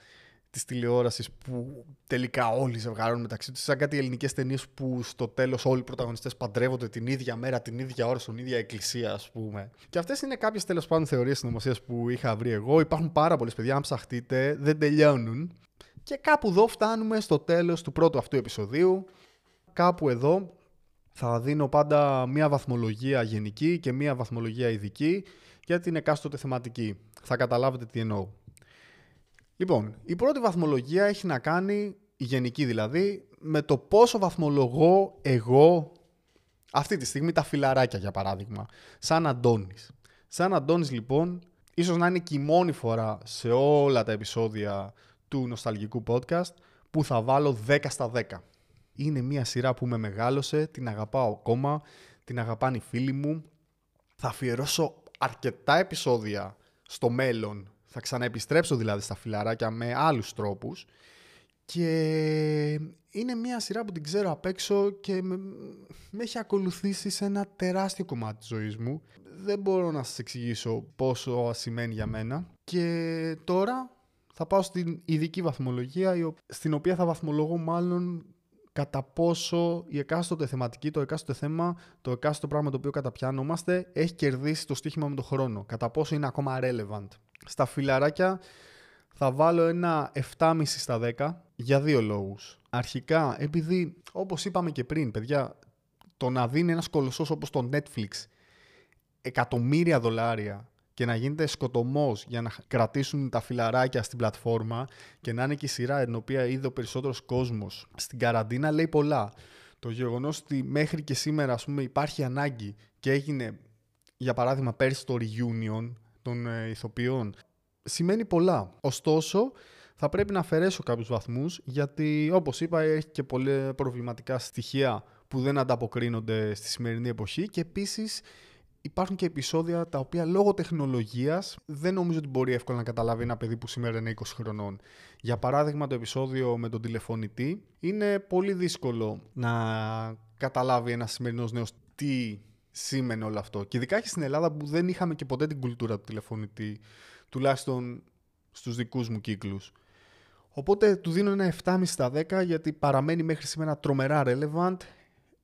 της τηλεόρασης που τελικά όλοι ζευγάρουν μεταξύ τους. Σαν κάτι ελληνικές ταινίες που στο τέλος όλοι οι πρωταγωνιστές παντρεύονται την ίδια μέρα, την ίδια ώρα, στην ίδια εκκλησία, ας πούμε. Και αυτές είναι κάποιες τέλος πάντων θεωρίες συνωμοσίας που είχα βρει εγώ. Υπάρχουν πάρα πολλές, παιδιά, αν ψαχτείτε, δεν τελειώνουν. Και κάπου εδώ φτάνουμε στο τέλος του πρώτου αυτού επεισοδίου. Κάπου εδώ θα δίνω πάντα μία βαθμολογία γενική και μία βαθμολογία ειδική για την εκάστοτε θεματική. Θα καταλάβετε τι εννοώ. Λοιπόν, η πρώτη βαθμολογία έχει να κάνει, η γενική δηλαδή, με το πόσο βαθμολογώ εγώ αυτή τη στιγμή τα φιλαράκια, για παράδειγμα. Σαν Αντώνης. Σαν Αντώνης, λοιπόν, ίσως να είναι και η μόνη φορά σε όλα τα επεισόδια του νοσταλγικού podcast που θα βάλω 10 στα 10. Είναι μια σειρά που με μεγάλωσε, την αγαπάω ακόμα, την αγαπάνε οι φίλοι μου. Θα αφιερώσω αρκετά επεισόδια στο μέλλον. Θα ξαναεπιστρέψω δηλαδή στα φιλαράκια με άλλους τρόπους. Και είναι μια σειρά που την ξέρω απ' έξω και με έχει ακολουθήσει σε ένα τεράστιο κομμάτι της ζωής μου. Δεν μπορώ να σας εξηγήσω πόσο σημαίνει για μένα. Και τώρα θα πάω στην ειδική βαθμολογία, στην οποία θα βαθμολογώ μάλλον κατά πόσο η εκάστοτε θεματική, το εκάστοτε θέμα, το εκάστοτε πράγμα το οποίο καταπιάνομαστε έχει κερδίσει το στοίχημα με τον χρόνο. Κατά πόσο είναι ακόμα relevant. Στα φιλαράκια θα βάλω ένα 7,5 στα 10 για δύο λόγους. Αρχικά, επειδή όπως είπαμε και πριν, παιδιά, το να δίνει ένας κολοσσός όπως το Netflix εκατομμύρια $1 και να γίνεται σκοτωμός για να κρατήσουν τα φιλαράκια στην πλατφόρμα και να είναι και η σειρά την οποία είδε ο περισσότερος κόσμος στην καραντίνα, λέει πολλά. Το γεγονός ότι μέχρι και σήμερα, ας πούμε, υπάρχει ανάγκη και έγινε, για παράδειγμα, πέρσι το reunion των ηθοποιών, σημαίνει πολλά. Ωστόσο, θα πρέπει να αφαιρέσω κάποιους βαθμούς, γιατί όπως είπα έχει και πολλά προβληματικά στοιχεία που δεν ανταποκρίνονται στη σημερινή εποχή και επίσης υπάρχουν και επεισόδια τα οποία λόγω τεχνολογίας δεν νομίζω ότι μπορεί εύκολα να καταλάβει ένα παιδί που σήμερα είναι 20 χρονών. Για παράδειγμα, το επεισόδιο με τον τηλεφωνητή είναι πολύ δύσκολο να καταλάβει ένας σημερινός νέος τι σήμαινε όλο αυτό. Και ειδικά και στην Ελλάδα που δεν είχαμε και ποτέ την κουλτούρα του τηλεφωνητή, τουλάχιστον στους δικούς μου κύκλους. Οπότε του δίνω ένα 7,5 στα 10 γιατί παραμένει μέχρι σήμερα τρομερά relevant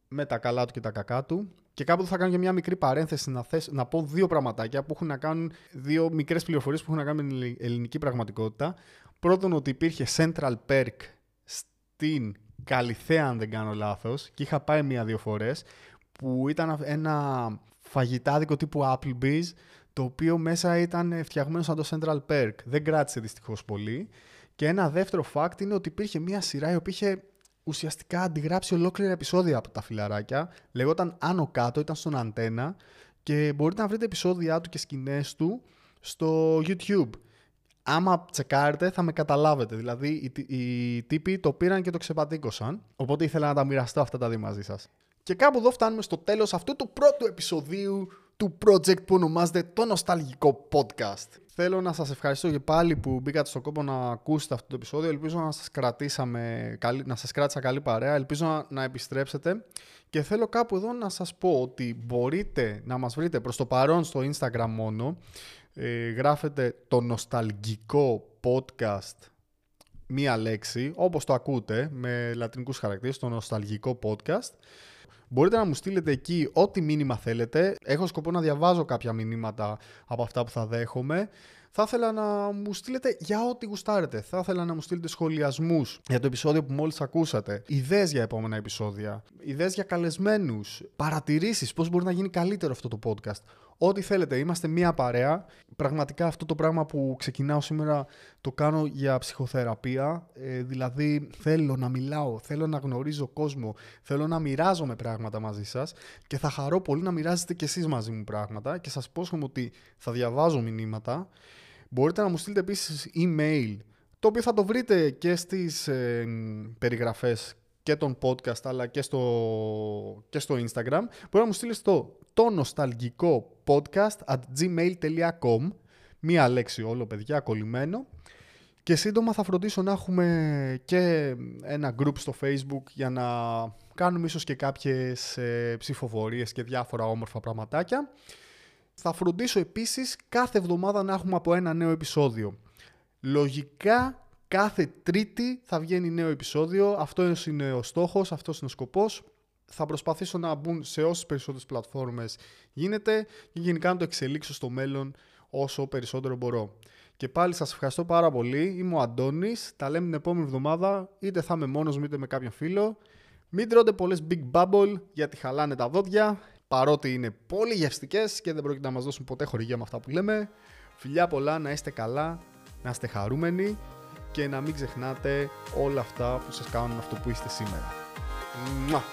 με τα καλά του και τα κακά του. Και κάπου θα κάνω και μια μικρή παρένθεση να πω δύο πραγματάκια που έχουν να κάνουν, δύο μικρές πληροφορίες που έχουν να κάνουν με την ελληνική πραγματικότητα. Πρώτον, ότι υπήρχε Central Perk στην Καλιθέα, αν δεν κάνω λάθος, και είχα πάει 1-2 φορές, που ήταν ένα φαγητάδικο τύπου Applebee's, το οποίο μέσα ήταν φτιαγμένο σαν το Central Perk. Δεν κράτησε δυστυχώς πολύ. Και ένα δεύτερο fact είναι ότι υπήρχε μια σειρά η οποία είχε ουσιαστικά αντιγράψει ολόκληρα επεισόδια από τα φιλαράκια. Λεγόταν Άνω Κάτω, ήταν στον Αντένα και μπορείτε να βρείτε επεισόδια του και σκηνές του στο YouTube. Άμα τσεκάρετε θα με καταλάβετε. Δηλαδή οι τύποι το πήραν και το ξεπατήκωσαν. Οπότε ήθελα να τα μοιραστώ αυτά τα δύο μαζί σας. Και κάπου εδώ φτάνουμε στο τέλος αυτού του πρώτου επεισοδίου του project που ονομάζεται το Νοσταλγικό Podcast. Θέλω να σας ευχαριστώ και πάλι που μπήκατε στον κόπο να ακούσετε αυτό το επεισόδιο. Ελπίζω να σας κράτησα καλή παρέα. Ελπίζω να επιστρέψετε. Και θέλω κάπου εδώ να σας πω ότι μπορείτε να μας βρείτε προς το παρόν στο Instagram μόνο. Γράφετε το Νοσταλγικό Podcast, μία λέξη, όπως το ακούτε, με λατινικούς χαρακτήρες, το Νοσταλγικό Podcast. Μπορείτε να μου στείλετε εκεί ό,τι μήνυμα θέλετε. Έχω σκοπό να διαβάζω κάποια μηνύματα από αυτά που θα δέχομαι. Θα ήθελα να μου στείλετε για ό,τι γουστάρετε. Θα ήθελα να μου στείλετε σχολιασμούς για το επεισόδιο που μόλις ακούσατε, ιδέες για επόμενα επεισόδια, ιδέες για καλεσμένους, παρατηρήσεις, πώς μπορεί να γίνει καλύτερο αυτό το podcast. Ό,τι θέλετε, είμαστε μία παρέα. Πραγματικά αυτό το πράγμα που ξεκινάω σήμερα το κάνω για ψυχοθεραπεία. Δηλαδή θέλω να μιλάω, θέλω να γνωρίζω κόσμο, θέλω να μοιράζομαι πράγματα μαζί σας και θα χαρώ πολύ να μοιράζετε κι εσείς μαζί μου πράγματα και σας υπόσχομαι ότι θα διαβάζω μηνύματα. Μπορείτε να μου στείλετε επίσης email, το οποίο θα το βρείτε και στις περιγραφές και των podcast αλλά και στο Instagram. Μπορείτε να μου στείλετε το νοσταλγικό podcast@gmail.com, μία λέξη όλο παιδιά κολλημένο, και σύντομα θα φροντίσω να έχουμε και ένα group στο Facebook για να κάνουμε ίσως και κάποιες ψηφοφορίες και διάφορα όμορφα πραγματάκια. Θα φροντίσω επίσης κάθε εβδομάδα να έχουμε από ένα νέο επεισόδιο. Λογικά κάθε Τρίτη θα βγαίνει νέο επεισόδιο, αυτό είναι ο στόχος, αυτός είναι ο σκοπός. Θα προσπαθήσω να μπουν σε όσες περισσότερες πλατφόρμες γίνεται και γενικά να το εξελίξω στο μέλλον όσο περισσότερο μπορώ. Και πάλι σας ευχαριστώ πάρα πολύ. Είμαι ο Αντώνης. Τα λέμε την επόμενη εβδομάδα. Είτε θα είμαι μόνος μου είτε με κάποιον φίλο. Μην τρώτε πολλές Big Bubble γιατί χαλάνε τα δόντια. Παρότι είναι πολύ γευστικές και δεν πρόκειται να μας δώσουν ποτέ χορηγία με αυτά που λέμε. Φιλιά πολλά, να είστε καλά, να είστε χαρούμενοι και να μην ξεχνάτε όλα αυτά που σας κάνουν αυτό που είστε σήμερα. Μουα!